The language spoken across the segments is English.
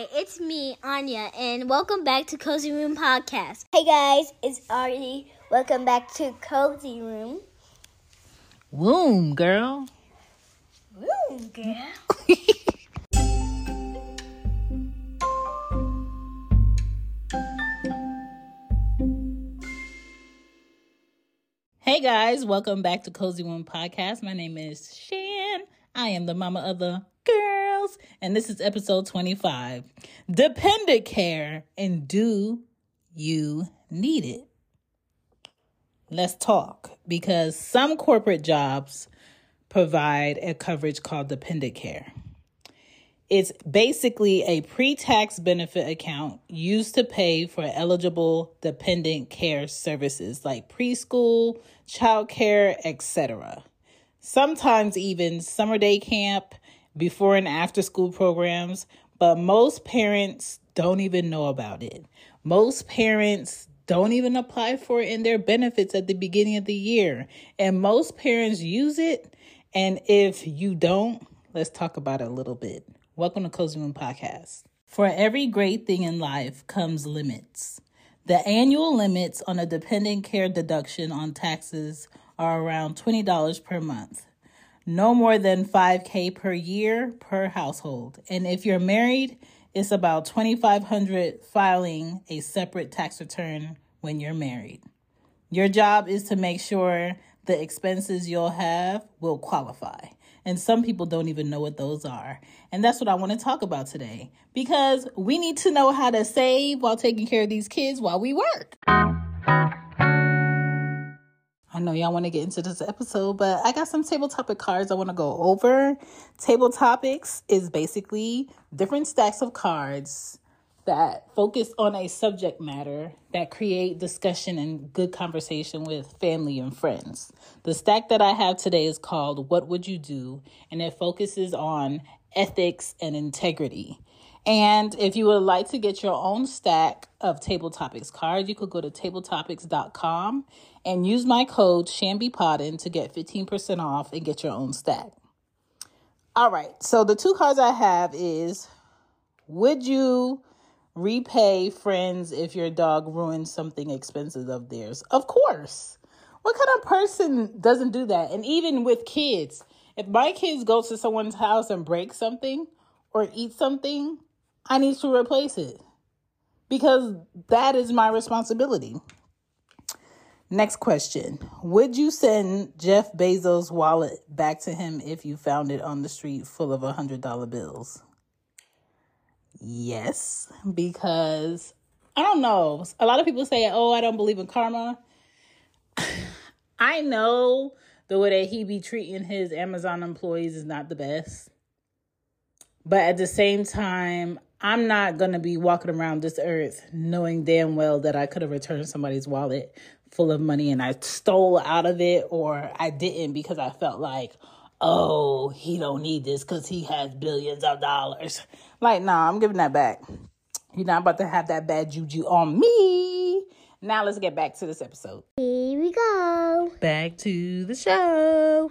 Hi, it's me, Anya, and welcome back to Cozy Womb Podcast. Hey guys, it's Ari. Welcome back to Cozy Womb. Womb, girl. Womb, girl. Hey guys, welcome back to Cozy Womb Podcast. My name is Shan. I am the mama of the girls, and this is episode 25, Dependent Care, and do you need it? Let's talk, because some corporate jobs provide a coverage called dependent care. It's basically a pre-tax benefit account used to pay for eligible dependent care services like preschool, childcare, etc. Sometimes even summer day camp, before and after school programs, but most parents don't even know about it. Most parents don't even apply for it in their benefits at the beginning of the year. And most parents use it. And if you don't, let's talk about it a little bit. Welcome to Cozy Womb Podcast. For every great thing in life comes limits. The annual limits on a dependent care deduction on taxes are around $20 per month. No more than $5,000 per year per household. And if you're married, it's about $2,500 filing a separate tax return when you're married. Your job is to make sure the expenses you'll have will qualify. And some people don't even know what those are. And that's what I want to talk about today, because we need to know how to save while taking care of these kids while we work. I know y'all want to get into this episode, but I got some table topic cards I want to go over. Table topics is basically different stacks of cards that focus on a subject matter that create discussion and good conversation with family and friends. The stack that I have today is called What Would You Do? And it focuses on ethics and integrity. And if you would like to get your own stack of Table Topics cards, you could go to TableTopics.com and use my code ShanBPodden to get 15% off and get your own stack. All right, so the two cards I have is, would you repay friends if your dog ruins something expensive of theirs? Of course. What kind of person doesn't do that? And even with kids, if my kids go to someone's house and break something or eat something, I need to replace it, because that is my responsibility. Next question. Would you send Jeff Bezos' wallet back to him if you found it on the street full of $100 bills? Yes, because I don't know. A lot of people say, oh, I don't believe in karma. I know the way that he be treating his Amazon employees is not the best. But at the same time, I'm not going to be walking around this earth knowing damn well that I could have returned somebody's wallet full of money and I stole out of it, or I didn't because I felt like, oh, he don't need this because he has billions of dollars. Like, nah, I'm giving that back. You're not about to have that bad juju on me. Now let's get back to this episode. Here we go. Back to the show.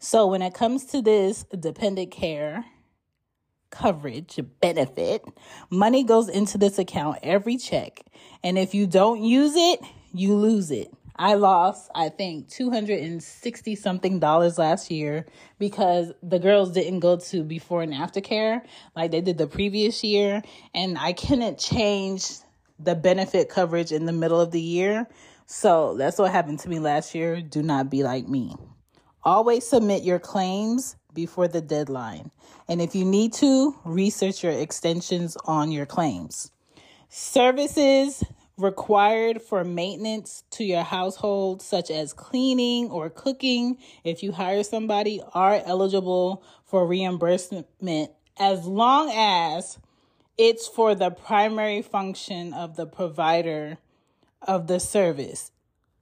So when it comes to this dependent care coverage benefit, money goes into this account every check. And if you don't use it, you lose it. I lost, I think, $260-something last year because the girls didn't go to before and after care like they did the previous year. And I couldn't change the benefit coverage in the middle of the year. So that's what happened to me last year. Do not be like me. Always submit your claims before the deadline. And if you need to, research your extensions on your claims. Services required for maintenance to your household, such as cleaning or cooking, if you hire somebody, are eligible for reimbursement as long as it's for the primary function of the provider of the service.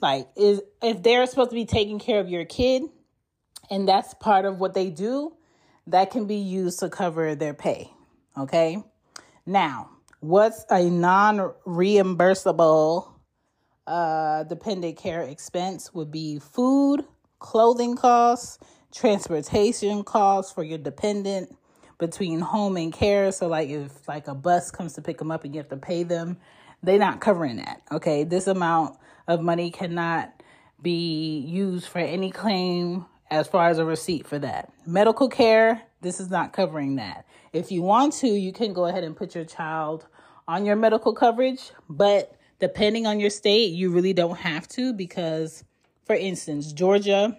Like, if they're supposed to be taking care of your kid and that's part of what they do, that can be used to cover their pay. Okay. Now, what's a non-reimbursable dependent care expense would be food, clothing costs, transportation costs for your dependent between home and care. So like if like a bus comes to pick them up and you have to pay them, they're not covering that. Okay, this amount of money cannot be used for any claim as far as a receipt for that. Medical care, this is not covering that. If you want to, you can go ahead and put your child on your medical coverage, but depending on your state, you really don't have to, because, for instance, Georgia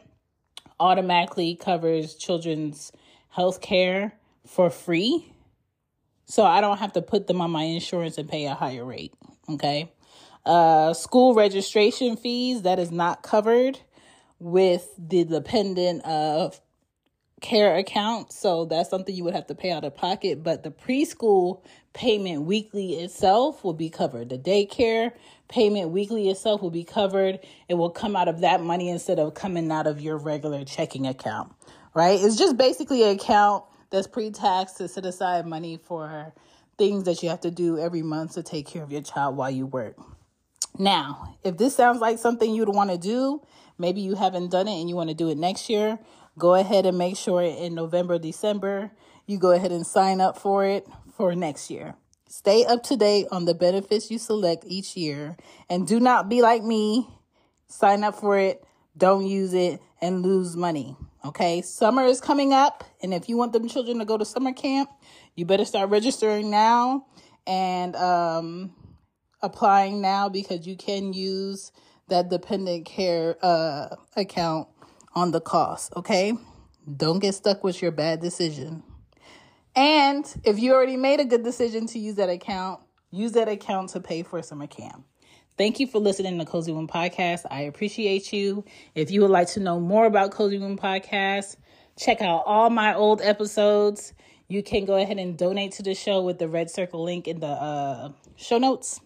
automatically covers children's health care for free. So I don't have to put them on my insurance and pay a higher rate, okay? School registration fees, that is not covered with the dependent of care account. So that's something you would have to pay out of pocket, but the preschool payment weekly itself will be covered. The daycare payment weekly itself will be covered. It will come out of that money instead of coming out of your regular checking account, right? It's just basically an account that's pre-tax to set aside money for things that you have to do every month to take care of your child while you work. Now, if this sounds like something you'd want to do, maybe you haven't done it and you want to do it next year, go ahead and make sure in November, December, you go ahead and sign up for it for next year. Stay up to date on the benefits you select each year, and do not be like me. Sign up for it, don't use it, and lose money. Okay, summer is coming up, and if you want them children to go to summer camp, you better start registering now and applying now, because you can use that dependent care account on the cost, okay? Don't get stuck with your bad decision. And if you already made a good decision to use that account to pay for summer camp. Thank you for listening to Cozy Womb Podcast. I appreciate you. If you would like to know more about Cozy Womb Podcast, check out all my old episodes. You can go ahead and donate to the show with the RedCircle link in the show notes.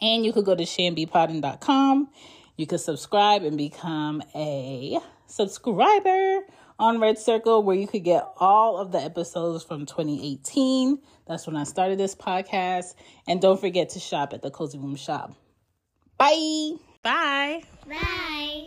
And you could go to shanbepodden.com. You could subscribe and become a subscriber on RedCircle, where you could get all of the episodes from 2018. That's when I started this podcast. And don't forget to shop at the Cozy Womb shop. Bye. Bye. Bye.